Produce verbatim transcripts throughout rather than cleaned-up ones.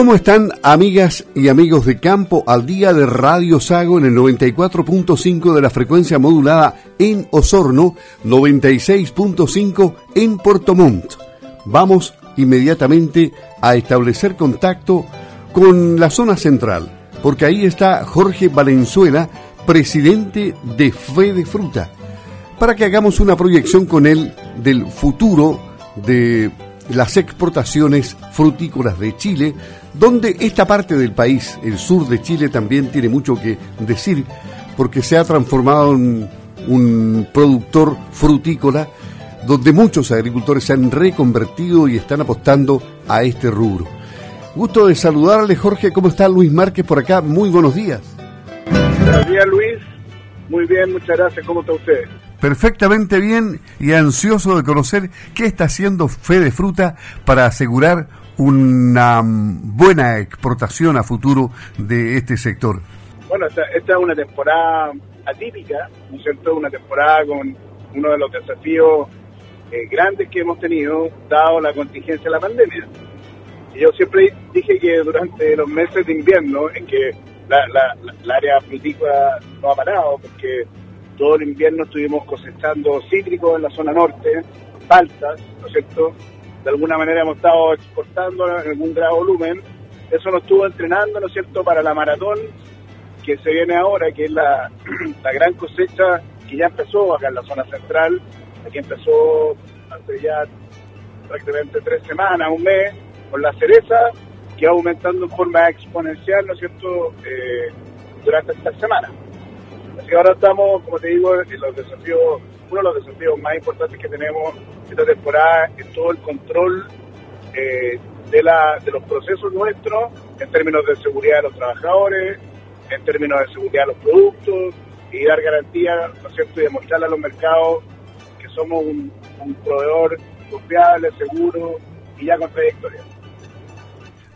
¿Cómo están, amigas y amigos de Campo al Día de Radio Sago en el noventa y cuatro punto cinco de la frecuencia modulada en Osorno, noventa y seis punto cinco en Puerto Montt? Vamos inmediatamente a establecer contacto con la zona central, porque ahí está Jorge Valenzuela, presidente de Fedefruta, para que hagamos una proyección con él del futuro de las exportaciones frutícolas de Chile, donde esta parte del país, el sur de Chile, también tiene mucho que decir, porque se ha transformado en un productor frutícola, donde muchos agricultores se han reconvertido y están apostando a este rubro. Gusto de saludarle, Jorge. ¿Cómo está? Luis Márquez por acá. Muy buenos días. Buenos días, Luis. Muy bien, muchas gracias. ¿Cómo está usted? Perfectamente bien, y ansioso de conocer qué está haciendo Fedefruta para asegurar una buena exportación a futuro de este sector. Bueno, esta, esta es una temporada atípica, ¿no es cierto? Una temporada con uno de los desafíos eh, grandes que hemos tenido, dado la contingencia de la pandemia. Y yo siempre dije que durante los meses de invierno, en que la, la, la, la área frutícola no ha parado, porque todo el invierno estuvimos cosechando cítricos en la zona norte, paltas, ¿no es cierto? De alguna manera hemos estado exportando en algún grado volumen. Eso nos estuvo entrenando, ¿no es cierto?, para la maratón que se viene ahora, que es la, la gran cosecha que ya empezó acá en la zona central, aquí empezó hace ya prácticamente tres semanas, un mes, con la cereza, que va aumentando en forma exponencial, ¿no es cierto?, eh, durante esta semana. Así que ahora estamos, como te digo, en los desafíos, uno de los desafíos más importantes que tenemos esta temporada es todo el control eh, de, la, de los procesos nuestros en términos de seguridad de los trabajadores, en términos de seguridad de los productos y dar garantía, ¿no es cierto?, y demostrarle a los mercados que somos un, un proveedor confiable, seguro y ya con trayectoria.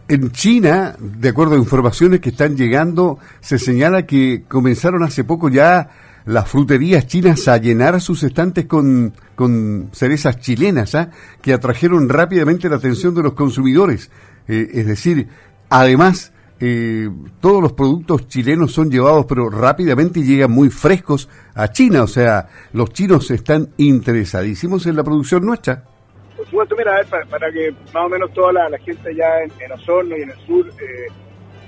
En China, de acuerdo a informaciones que están llegando, se señala que comenzaron hace poco ya las fruterías chinas a llenar sus estantes con, con cerezas chilenas, ¿eh? que atrajeron rápidamente la atención de los consumidores. Eh, es decir, además, eh, todos los productos chilenos son llevados, pero rápidamente llegan muy frescos a China. O sea, los chinos están interesadísimos en la producción nuestra. Por supuesto, mira, para, para que más o menos toda la, la gente ya en, en Osorno y en el sur eh,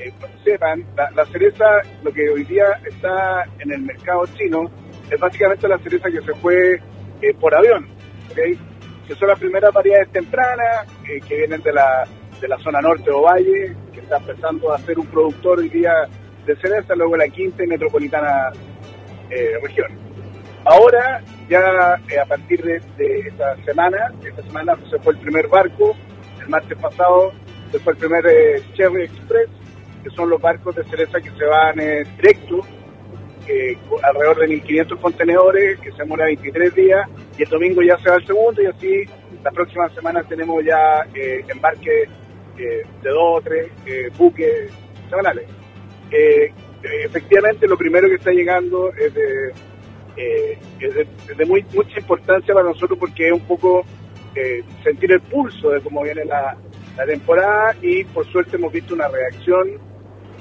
eh, sepan, la, la cereza, lo que hoy día está en el mercado chino, es básicamente la cereza que se fue eh, por avión, ¿okay? Que son las primeras variedades tempranas, eh, que vienen de la, de la zona norte o valle, que está empezando a ser un productor hoy día de cereza, luego la quinta y metropolitana eh, región. Ahora, ya eh, a partir de, de esta semana, esta semana se fue el primer barco, el martes pasado se fue el primer eh, Cherry Express, que son los barcos de cereza que se van eh, directo, eh, alrededor de mil quinientos contenedores, que se demora veintitrés días, y el domingo ya se va el segundo, y así la próxima semana tenemos ya eh, embarques eh, de dos o tres eh, buques semanales. Eh, efectivamente, lo primero que está llegando es de... Eh, es de, es de muy, mucha importancia para nosotros, porque es un poco eh, sentir el pulso de cómo viene la, la temporada, y por suerte hemos visto una reacción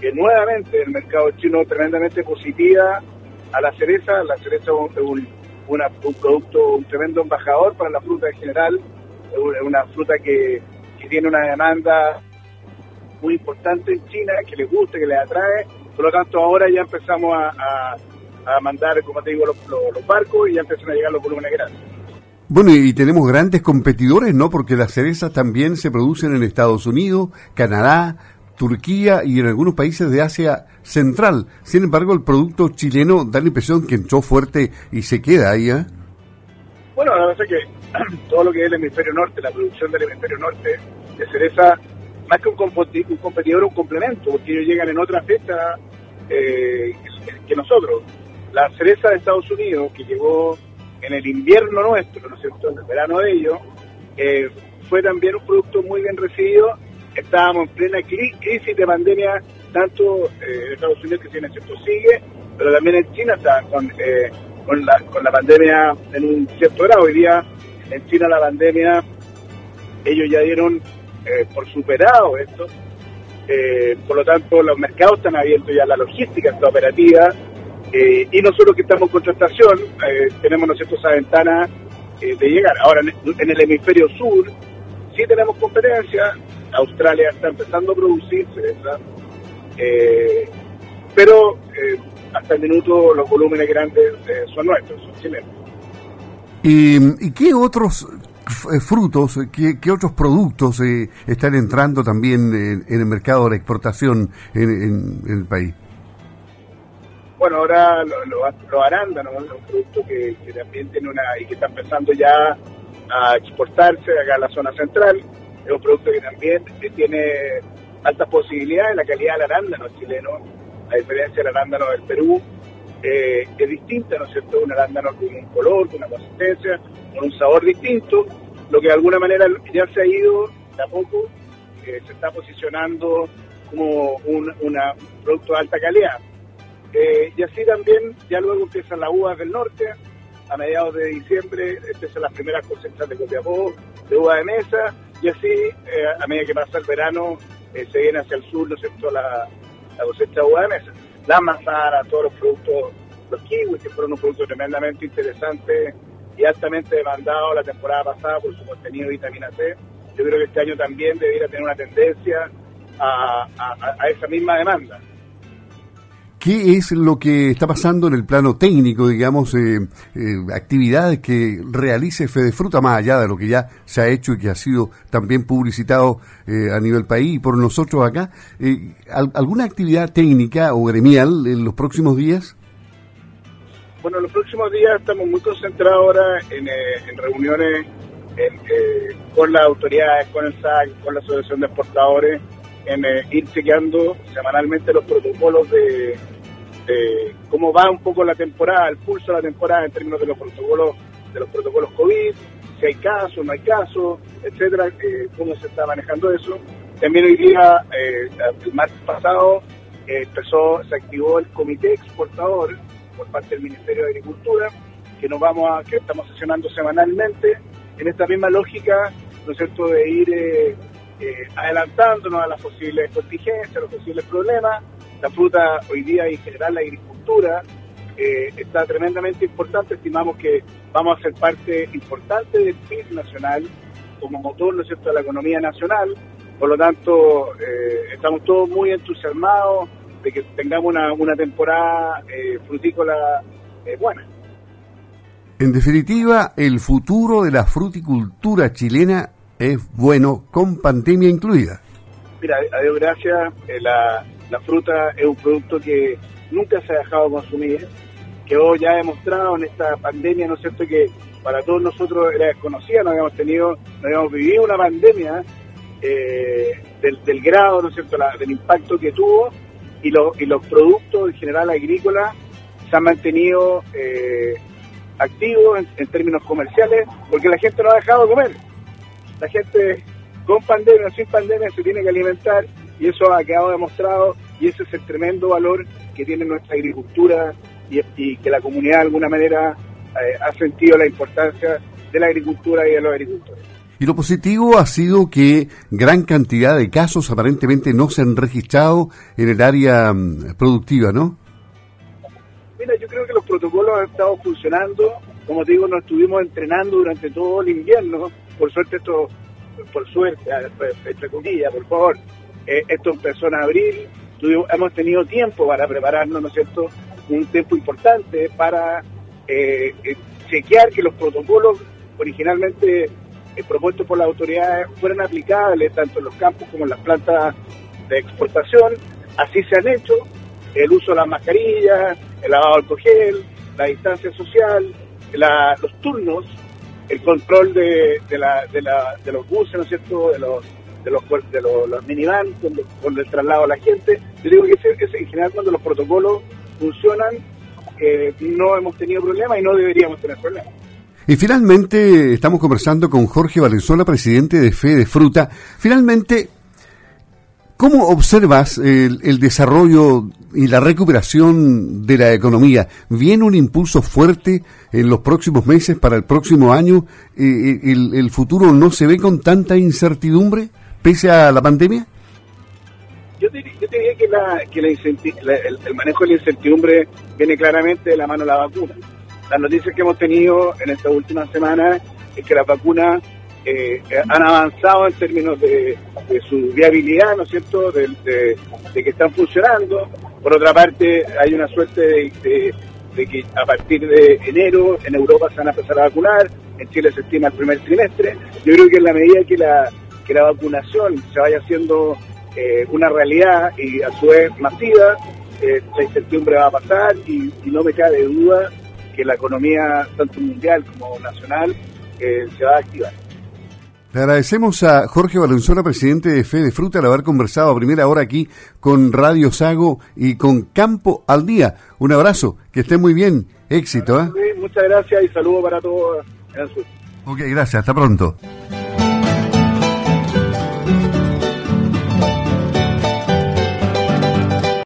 eh, nuevamente del mercado chino tremendamente positiva a la cereza. La cereza es un, un, una, un producto, un tremendo embajador para la fruta en general, es una fruta que, que tiene una demanda muy importante en China, que les gusta, que les atrae. Por lo tanto, ahora ya empezamos a, a a mandar, como te digo, los, los, los barcos, y ya empiezan a llegar los volúmenes grandes. Bueno, y tenemos grandes competidores, ¿no? Porque las cerezas también se producen en Estados Unidos, Canadá, Turquía y en algunos países de Asia Central. Sin embargo, el producto chileno da la impresión que entró fuerte y se queda ahí, ¿eh? Bueno, la verdad es que todo lo que es el hemisferio norte, la producción del hemisferio norte de cereza, más que un, competi- un competidor, un complemento, porque ellos llegan en otra fecha eh, que nosotros. La cereza de Estados Unidos, que llegó en el invierno nuestro, ¿no es cierto?, en el verano de ellos, eh, fue también un producto muy bien recibido. Estábamos en plena crisis de pandemia, tanto eh, en Estados Unidos, que tiene cierto sigue, pero también en China está con, eh, con, la, con la pandemia en un cierto grado. Hoy día en China la pandemia, ellos ya dieron eh, por superado esto, eh, por lo tanto los mercados están abiertos ya, la logística está operativa, eh, y nosotros que estamos en contraestación eh, tenemos, ¿no es cierto?, esa ventana eh, de llegar. Ahora, en el hemisferio sur sí tenemos competencia, Australia está empezando a producirse, ¿verdad? Eh, pero eh, hasta el minuto los volúmenes grandes eh, son nuestros, son chilenos. ¿Y, y qué otros frutos, qué, qué otros productos eh, están entrando también en, en el mercado de la exportación en, en, en el país? Bueno, ahora los lo, lo arándanos, ¿no?, un producto que, que también tiene una, y que está empezando ya a exportarse acá a la zona central. Es un producto que también que tiene altas posibilidades. La calidad del arándano chileno, a diferencia del arándano del Perú, eh, es distinta, ¿no es cierto? Un arándano con un color, con una consistencia, con un sabor distinto, lo que de alguna manera ya se ha ido de a poco, eh, se está posicionando como un una, un producto de alta calidad. Eh, y así también, ya luego empiezan las uvas del norte. A mediados de diciembre empiezan las primeras cosechas de Copiapó, de uva de mesa, y así, eh, a medida que pasa el verano, eh, se viene hacia el sur, ¿no es cierto?, la, la cosecha de uva de mesa. La manzana, todos los productos, los kiwis, que fueron un producto tremendamente interesante y altamente demandado la temporada pasada por su contenido de vitamina C. Yo creo que este año también debería tener una tendencia a, a, a esa misma demanda. ¿Qué es lo que está pasando en el plano técnico, digamos, eh, eh, actividades que realice Fedefruta, más allá de lo que ya se ha hecho y que ha sido también publicitado eh, a nivel país y por nosotros acá? Eh, ¿Alguna actividad técnica o gremial en los próximos días? Bueno, en los próximos días estamos muy concentrados ahora en, eh, en reuniones en, eh, con las autoridades, con el S A G, con la Asociación de Exportadores, en eh, ir chequeando semanalmente los protocolos de, de cómo va un poco la temporada, el pulso de la temporada en términos de los protocolos de los protocolos COVID, si hay casos, no hay casos, etcétera, eh, cómo se está manejando eso. También hoy día, eh, el martes pasado, eh, empezó, se activó el comité exportador por parte del Ministerio de Agricultura, que nos vamos a, que estamos sesionando semanalmente en esta misma lógica, ¿no es cierto?, de ir eh, Eh, adelantándonos a las posibles contingencias, los posibles problemas. La fruta hoy día, y en general la agricultura, eh, está tremendamente importante. Estimamos que vamos a ser parte importante del P I B nacional, como motor, ¿no es cierto?, de la economía nacional. Por lo tanto, eh, estamos todos muy entusiasmados de que tengamos una, una temporada eh, frutícola eh, buena. En definitiva, el futuro de la fruticultura chilena es bueno, con pandemia incluida. Mira, a Dios gracias, eh, la, la fruta es un producto que nunca se ha dejado consumir, que hoy ya ha demostrado en esta pandemia, ¿no es cierto?, que para todos nosotros era desconocida, no habíamos tenido, no habíamos vivido una pandemia eh, del, del grado, ¿no es cierto?, la, del impacto que tuvo, y, lo, y los productos en general agrícolas se han mantenido eh, activos en, en términos comerciales, porque la gente no ha dejado de comer. La gente con pandemia o sin pandemia se tiene que alimentar, y eso ha quedado demostrado, y ese es el tremendo valor que tiene nuestra agricultura, y, y que la comunidad de alguna manera eh, ha sentido la importancia de la agricultura y de los agricultores. Y lo positivo ha sido que gran cantidad de casos aparentemente no se han registrado en el área productiva, ¿no? Mira, yo creo que los protocolos han estado funcionando. Como te digo, nos estuvimos entrenando durante todo el invierno. Por suerte, esto, por suerte, entre comillas, por favor, eh, esto empezó en abril. Tuvimos, hemos tenido tiempo para prepararnos, ¿no es cierto? Un tiempo importante para eh, eh, chequear que los protocolos originalmente eh, propuestos por las autoridades fueran aplicables tanto en los campos como en las plantas de exportación. Así se han hecho: el uso de las mascarillas, el lavado de alcohol gel, la distancia social, la, los turnos, el control de, de, la, de, la, de los buses, ¿no es cierto?, de los de los, de los, los minivans con, con el traslado de la gente. Yo digo que ese, ese, en general, cuando los protocolos funcionan, eh, no hemos tenido problemas y no deberíamos tener problemas. Y finalmente estamos conversando con Jorge Valenzuela, presidente de Fedefruta. Finalmente, ¿cómo observas el, el desarrollo y la recuperación de la economía? ¿Viene un impulso fuerte en los próximos meses, para el próximo año? ¿El, el futuro no se ve con tanta incertidumbre, pese a la pandemia? Yo te, yo te diría que, la, que la la, el, el manejo de la incertidumbre viene claramente de la mano de la vacuna. Las noticias que hemos tenido en estas últimas semanas es que las vacunas eh, han avanzado en términos de, de su viabilidad, ¿no es cierto?, de, de, de que están funcionando. Por otra parte, hay una suerte de, de, de que a partir de enero en Europa se van a empezar a vacunar, en Chile se estima el primer trimestre. Yo creo que en la medida que la, que la vacunación se vaya haciendo Eh, una realidad y a su vez masiva, eh, la incertidumbre va a pasar y, y no me cabe duda que la economía tanto mundial como nacional eh, se va a activar. Le agradecemos a Jorge Valenzuela, presidente de Fedefruta, al haber conversado a primera hora aquí con Radio Sago y con Campo al Día. Un abrazo, que esté muy bien, éxito. ¿eh? Sí, muchas gracias y saludos para todos en el sur. Ok, gracias, hasta pronto.